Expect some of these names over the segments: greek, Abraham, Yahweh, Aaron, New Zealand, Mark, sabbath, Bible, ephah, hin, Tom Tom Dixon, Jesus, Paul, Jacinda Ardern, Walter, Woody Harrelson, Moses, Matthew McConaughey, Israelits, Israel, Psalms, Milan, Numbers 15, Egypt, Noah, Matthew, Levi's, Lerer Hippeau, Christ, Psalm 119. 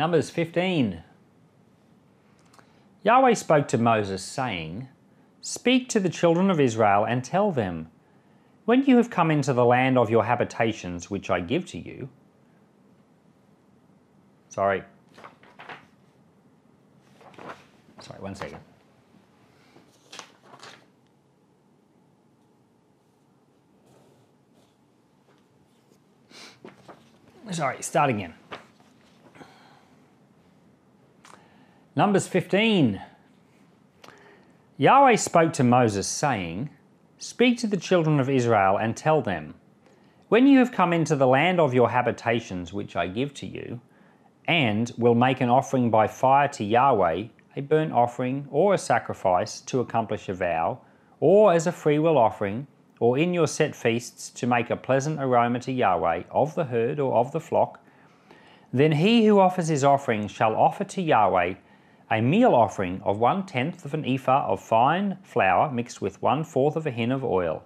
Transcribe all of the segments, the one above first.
Numbers 15. Yahweh spoke to Moses, saying, "Speak to the children of Israel and tell them, when you have come into the land of your habitations, which I give to you." Sorry, one second. Sorry, start again. Numbers 15. Yahweh spoke to Moses, saying, "Speak to the children of Israel and tell them, when you have come into the land of your habitations, which I give to you, and will make an offering by fire to Yahweh, a burnt offering or a sacrifice to accomplish a vow, or as a freewill offering, or in your set feasts to make a pleasant aroma to Yahweh of the herd or of the flock, then he who offers his offering shall offer to Yahweh a meal offering of 1/10 of an ephah of fine flour mixed with 1/4 of a hin of oil.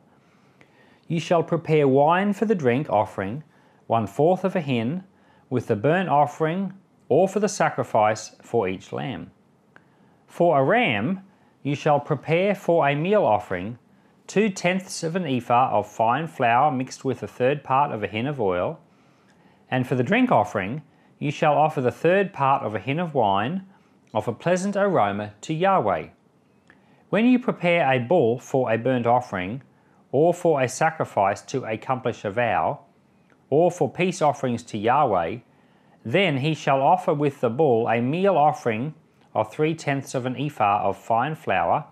You shall prepare wine for the drink offering, 1/4 of a hin, with the burnt offering or for the sacrifice for each lamb. For a ram you shall prepare for a meal offering 2/10 of an ephah of fine flour mixed with a third part of a hin of oil, and for the drink offering you shall offer the third part of a hin of wine of a pleasant aroma to Yahweh. When you prepare a bull for a burnt offering, or for a sacrifice to accomplish a vow, or for peace offerings to Yahweh, then he shall offer with the bull a meal offering of 3/10 of an ephah of fine flour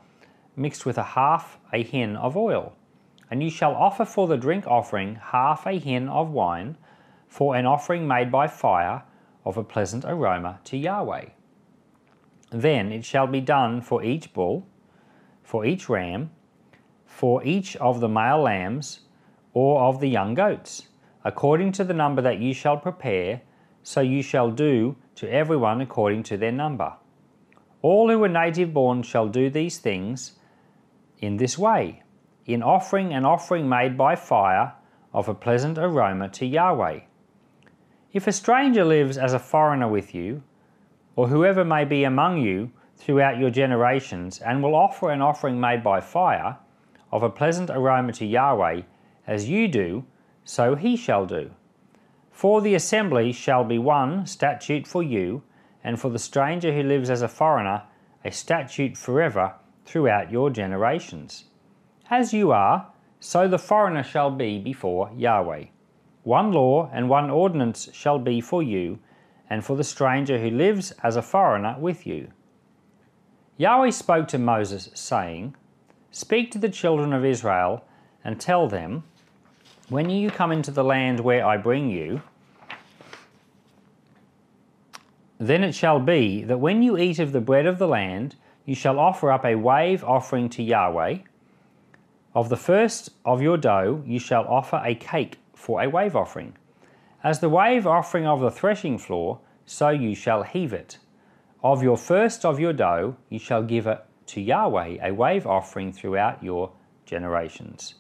mixed with 1/2 a hin of oil. And you shall offer for the drink offering 1/2 a hin of wine for an offering made by fire of a pleasant aroma to Yahweh. Then it shall be done for each bull, for each ram, for each of the male lambs, or of the young goats, according to the number that you shall prepare, so you shall do to everyone according to their number. All who are native born shall do these things in this way, in offering an offering made by fire of a pleasant aroma to Yahweh. If a stranger lives as a foreigner with you, or whoever may be among you throughout your generations, and will offer an offering made by fire of a pleasant aroma to Yahweh, as you do, so he shall do. For the assembly shall be one statute for you, and for the stranger who lives as a foreigner, a statute forever throughout your generations. As you are, so the foreigner shall be before Yahweh. One law and one ordinance shall be for you, and for the stranger who lives as a foreigner with you." Yahweh spoke to Moses, saying, "Speak to the children of Israel and tell them, when you come into the land where I bring you, then it shall be that when you eat of the bread of the land, you shall offer up a wave offering to Yahweh. Of the first of your dough you shall offer a cake for a wave offering. As the wave offering of the threshing floor, so you shall heave it. Of your first of your dough you shall give it to Yahweh, a wave offering throughout your generations.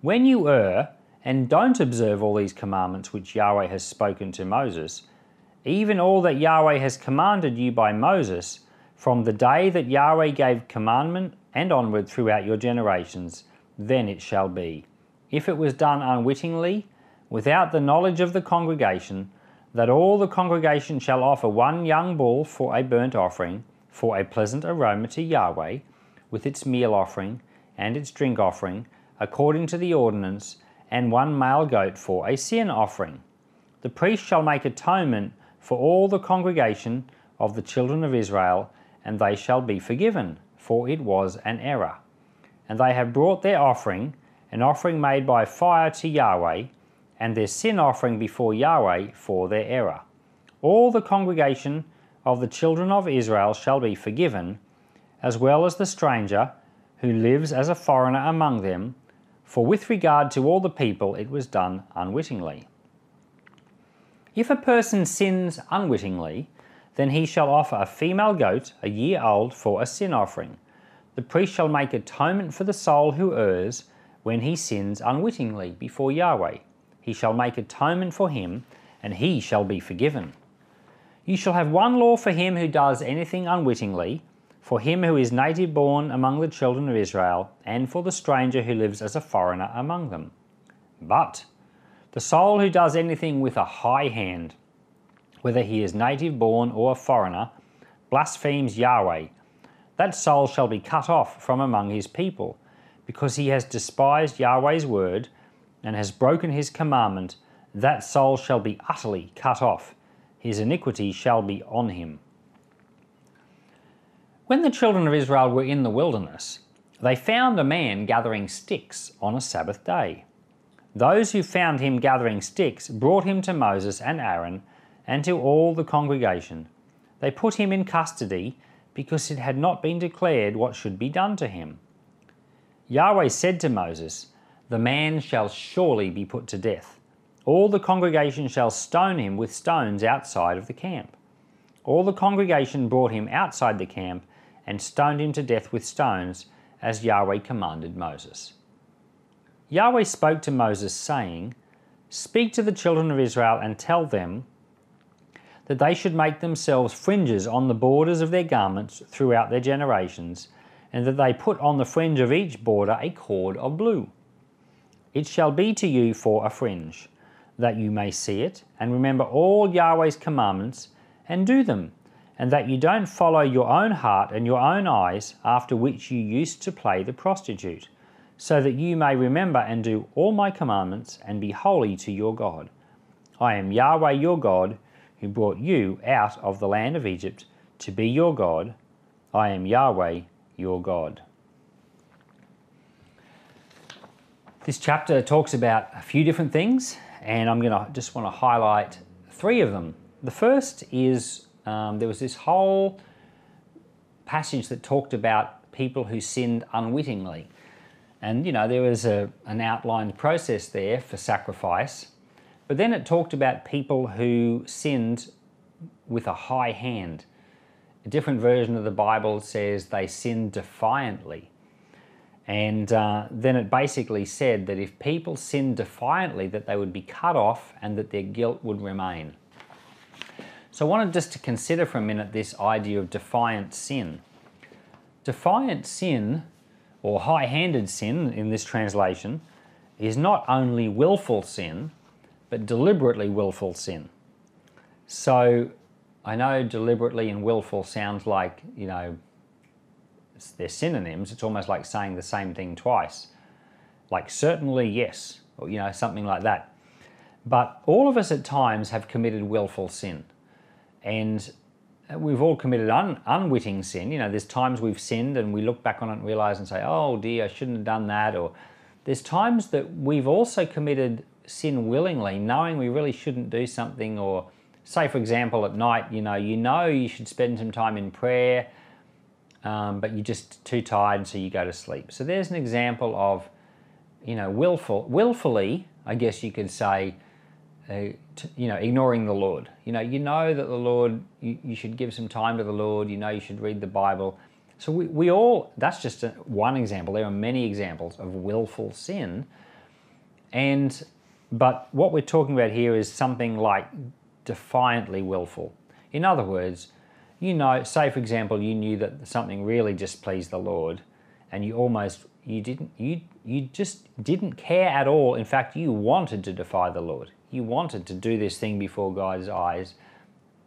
When you err and don't observe all these commandments which Yahweh has spoken to Moses, even all that Yahweh has commanded you by Moses, from the day that Yahweh gave commandment and onward throughout your generations, then it shall be, if it was done unwittingly, without the knowledge of the congregation, that all the congregation shall offer one young bull for a burnt offering, for a pleasant aroma to Yahweh, with its meal offering and its drink offering, according to the ordinance, and one male goat for a sin offering. The priest shall make atonement for all the congregation of the children of Israel, and they shall be forgiven, for it was an error. And they have brought their offering, an offering made by fire to Yahweh, and their sin offering before Yahweh for their error. All the congregation of the children of Israel shall be forgiven, as well as the stranger who lives as a foreigner among them, for with regard to all the people it was done unwittingly. If a person sins unwittingly, then he shall offer a female goat a year old for a sin offering. The priest shall make atonement for the soul who errs when he sins unwittingly before Yahweh. He shall make atonement for him, and he shall be forgiven. You shall have one law for him who does anything unwittingly, for him who is native born among the children of Israel, and for the stranger who lives as a foreigner among them. But the soul who does anything with a high hand, whether he is native born or a foreigner, blasphemes Yahweh. That soul shall be cut off from among his people, because he has despised Yahweh's word and has broken his commandment. That soul shall be utterly cut off. His iniquity shall be on him. When the children of Israel were in the wilderness, they found a man gathering sticks on a Sabbath day. Those who found him gathering sticks brought him to Moses and Aaron and to all the congregation. They put him in custody because it had not been declared what should be done to him. Yahweh said to Moses, "The man shall surely be put to death. All the congregation shall stone him with stones outside of the camp." All the congregation brought him outside the camp and stoned him to death with stones, as Yahweh commanded Moses. Yahweh spoke to Moses, saying, "Speak to the children of Israel and tell them that they should make themselves fringes on the borders of their garments throughout their generations, and that they put on the fringe of each border a cord of blue. It shall be to you for a fringe, that you may see it, and remember all Yahweh's commandments, and do them, and that you don't follow your own heart and your own eyes, after which you used to play the prostitute, so that you may remember and do all my commandments and be holy to your God. I am Yahweh your God, who brought you out of the land of Egypt to be your God. I am Yahweh your God." This chapter talks about a few different things, and I'm going to just want to highlight three of them. The first is there was this whole passage that talked about people who sinned unwittingly. And, you know, there was an outlined process there for sacrifice. But then it talked about people who sinned with a high hand. A different version of the Bible says they sinned defiantly. And then it basically said that if people sinned defiantly, that they would be cut off and that their guilt would remain. So I wanted just to consider for a minute this idea of defiant sin. Defiant sin, or high-handed sin in this translation, is not only willful sin, but deliberately willful sin. So I know deliberately and willful sounds like, you know, they're synonyms. It's almost like saying the same thing twice. Like certainly yes, or, you know, something like that. But all of us at times have committed willful sin. And we've all committed unwitting sin. You know, there's times we've sinned and we look back on it and realise and say, "Oh dear, I shouldn't have done that." Or there's times that we've also committed sin willingly, knowing we really shouldn't do something. Or say, for example, at night, you know you should spend some time in prayer, but you're just too tired, so you go to sleep. So there's an example of, you know, willfully, I guess you could say, ignoring the Lord. You know that the Lord, you should give some time to the Lord, you should read the Bible. So we all, that's just one example. There are many examples of willful sin. But what we're talking about here is something like defiantly willful. In other words, say for example, you knew that something really displeased the Lord and you just didn't care at all. In fact, you wanted to defy the Lord. You wanted to do this thing before God's eyes.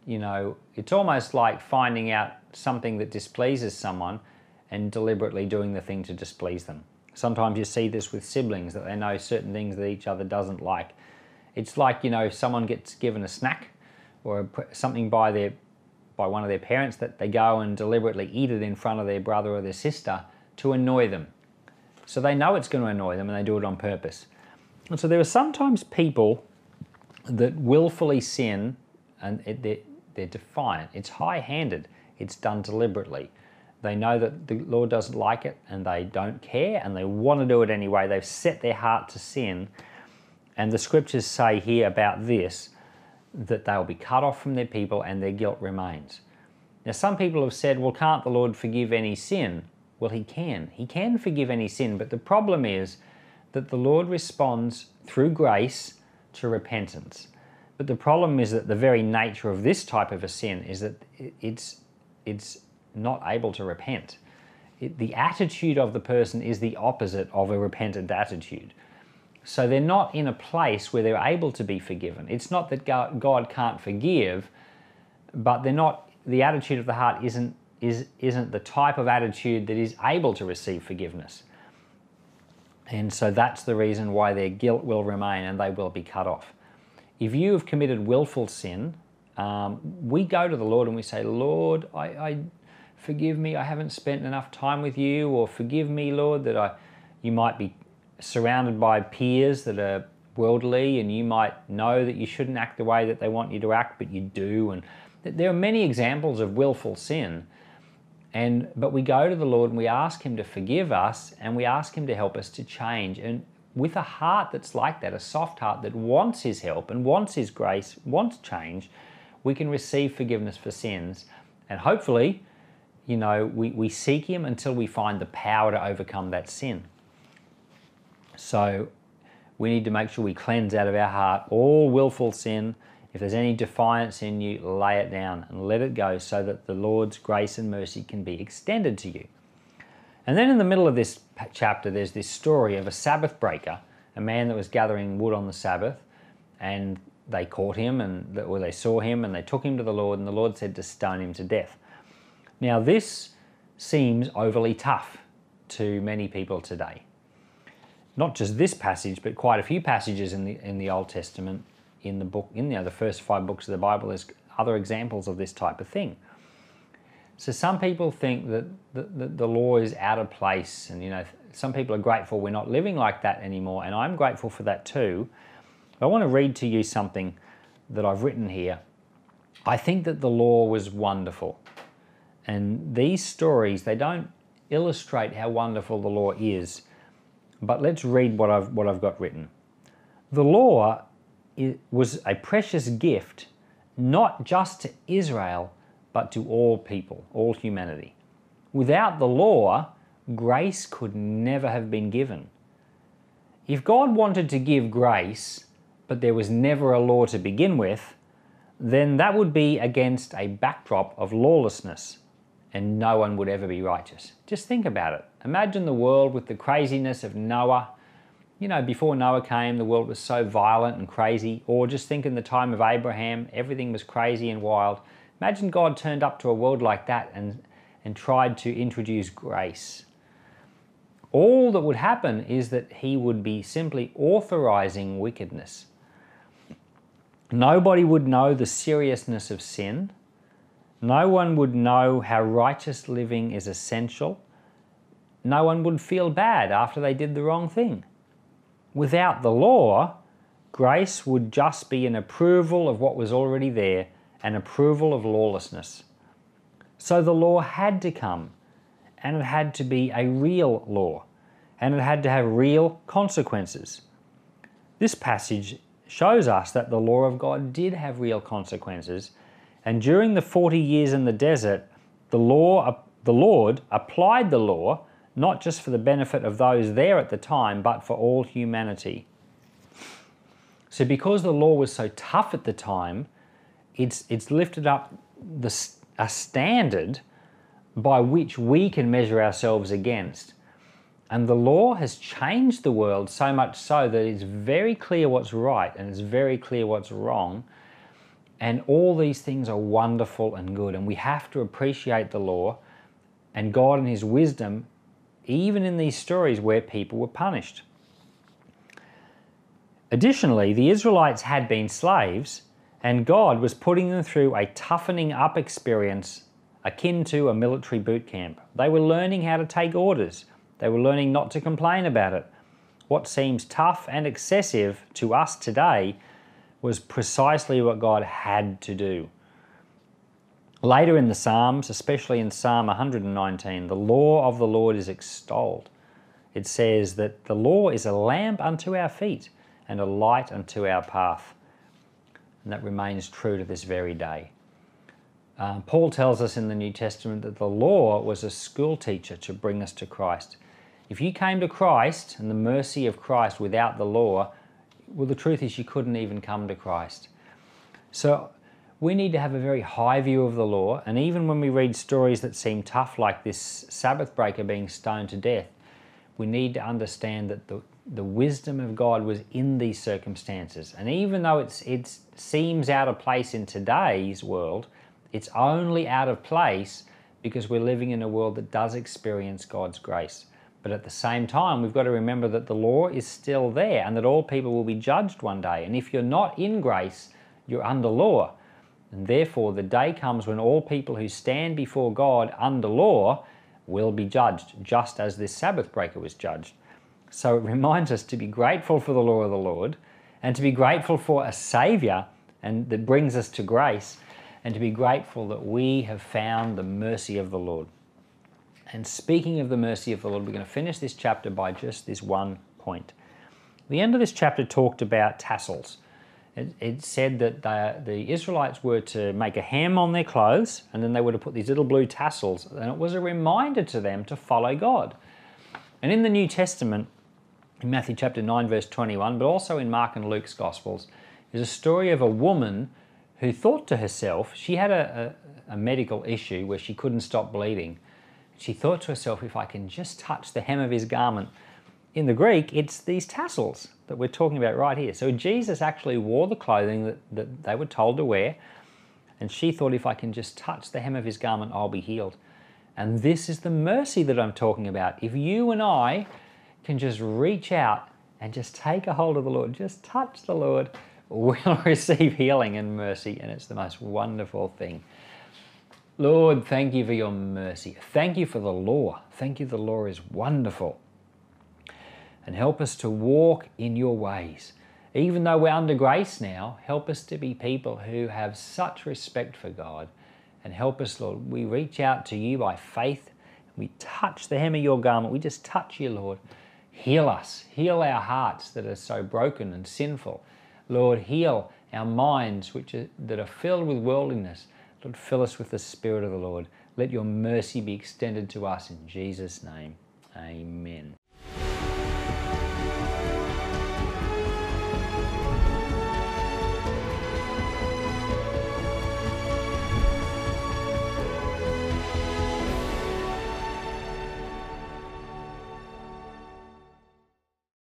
You know, it's almost like finding out something that displeases someone and deliberately doing the thing to displease them. Sometimes you see this with siblings, that they know certain things that each other doesn't like. It's like, you know, if someone gets given a snack or something by one of their parents, that they go and deliberately eat it in front of their brother or their sister to annoy them. So they know it's going to annoy them and they do it on purpose. And so there are sometimes people that willfully sin, and they're defiant. It's high-handed. It's done deliberately. They know that the Lord doesn't like it, and they don't care, and they want to do it anyway. They've set their heart to sin. And the scriptures say here about this, that they'll be cut off from their people and their guilt remains. Now, some people have said, well, can't the Lord forgive any sin? Well, he can. He can forgive any sin, but the problem is that the Lord responds through grace to repentance. But the problem is that the very nature of this type of a sin is that it's not able to repent. The attitude of the person is the opposite of a repentant attitude. So they're not in a place where they're able to be forgiven. It's not that God can't forgive, but they're not. The attitude of the heart isn't the type of attitude that is able to receive forgiveness. And so that's the reason why their guilt will remain and they will be cut off. If you have committed willful sin, we go to the Lord and we say, Lord, forgive me, I haven't spent enough time with you, or forgive me, Lord, that you might be surrounded by peers that are worldly and you might know that you shouldn't act the way that they want you to act, but you do. And there are many examples of willful sin. But we go to the Lord and we ask Him to forgive us and we ask Him to help us to change. And with a heart that's like that, a soft heart that wants His help and wants His grace, wants change, we can receive forgiveness for sins. And hopefully, you know, we seek Him until we find the power to overcome that sin. So we need to make sure we cleanse out of our heart all willful sin. If there's any defiance in you, lay it down and let it go so that the Lord's grace and mercy can be extended to you. And then in the middle of this chapter, there's this story of a Sabbath breaker, a man that was gathering wood on the Sabbath, and they caught him, or they saw him, and they took him to the Lord, and the Lord said to stone him to death. Now this seems overly tough to many people today. Not just this passage, but quite a few passages in the Old Testament. In the book, the first 5 books of the Bible, there's other examples of this type of thing. So some people think that the law is out of place, and some people are grateful we're not living like that anymore, and I'm grateful for that too. But I want to read to you something that I've written here. I think that the law was wonderful, and these stories, they don't illustrate how wonderful the law is. But let's read what I've got written. The law. It was a precious gift, not just to Israel, but to all people, all humanity. Without the law, grace could never have been given. If God wanted to give grace, but there was never a law to begin with, then that would be against a backdrop of lawlessness, and no one would ever be righteous. Just think about it. Imagine the world with the craziness of Noah. You know, before Noah came, the world was so violent and crazy. Or just think in the time of Abraham, everything was crazy and wild. Imagine God turned up to a world like that and tried to introduce grace. All that would happen is that He would be simply authorizing wickedness. Nobody would know the seriousness of sin. No one would know how righteous living is essential. No one would feel bad after they did the wrong thing. Without the law, grace would just be an approval of what was already there, an approval of lawlessness. So the law had to come, and it had to be a real law, and it had to have real consequences. This passage shows us that the law of God did have real consequences, and during the 40 years in the desert, the Lord applied the law not just for the benefit of those there at the time, but for all humanity. So because the law was so tough at the time, it's lifted up a standard by which we can measure ourselves against. And the law has changed the world so much so that it's very clear what's right and it's very clear what's wrong. And all these things are wonderful and good, and we have to appreciate the law and God and His wisdom, even in these stories where people were punished. Additionally, the Israelites had been slaves, and God was putting them through a toughening up experience akin to a military boot camp. They were learning how to take orders. They were learning not to complain about it. What seems tough and excessive to us today was precisely what God had to do. Later in the Psalms, especially in Psalm 119, the law of the Lord is extolled. It says that the law is a lamp unto our feet and a light unto our path. And that remains true to this very day. Paul tells us in the New Testament that the law was a school teacher to bring us to Christ. If you came to Christ and the mercy of Christ without the law, well, the truth is you couldn't even come to Christ. So we need to have a very high view of the law, and even when we read stories that seem tough, like this Sabbath breaker being stoned to death, we need to understand that the wisdom of God was in these circumstances. And even though it seems out of place in today's world, it's only out of place because we're living in a world that does experience God's grace. But at the same time, we've got to remember that the law is still there and that all people will be judged one day. And if you're not in grace, you're under law. And therefore, the day comes when all people who stand before God under law will be judged, just as this Sabbath breaker was judged. So it reminds us to be grateful for the law of the Lord, and to be grateful for a Saviour and that brings us to grace, and to be grateful that we have found the mercy of the Lord. And speaking of the mercy of the Lord, we're going to finish this chapter by just this one point. The end of this chapter talked about tassels. It said that the Israelites were to make a hem on their clothes, and then they were to put these little blue tassels, and it was a reminder to them to follow God. And in the New Testament, in Matthew chapter 9 verse 21, but also in Mark and Luke's Gospels, is a story of a woman who thought to herself, she had a medical issue where she couldn't stop bleeding. She thought to herself, if I can just touch the hem of his garment. In the Greek, it's these tassels that we're talking about right here. So Jesus actually wore the clothing that they were told to wear, and she thought, if I can just touch the hem of his garment, I'll be healed. And this is the mercy that I'm talking about. If you and I can just reach out and just take a hold of the Lord, just touch the Lord, we'll receive healing and mercy, and it's the most wonderful thing. Lord, thank you for your mercy. Thank you for the law. Thank you, the law is wonderful. And help us to walk in your ways. Even though we're under grace now, help us to be people who have such respect for God. And help us, Lord, we reach out to you by faith. We touch the hem of your garment. We just touch you, Lord. Heal us. Heal our hearts that are so broken and sinful. Lord, heal our minds that are filled with worldliness. Lord, fill us with the Spirit of the Lord. Let your mercy be extended to us in Jesus' name. Amen.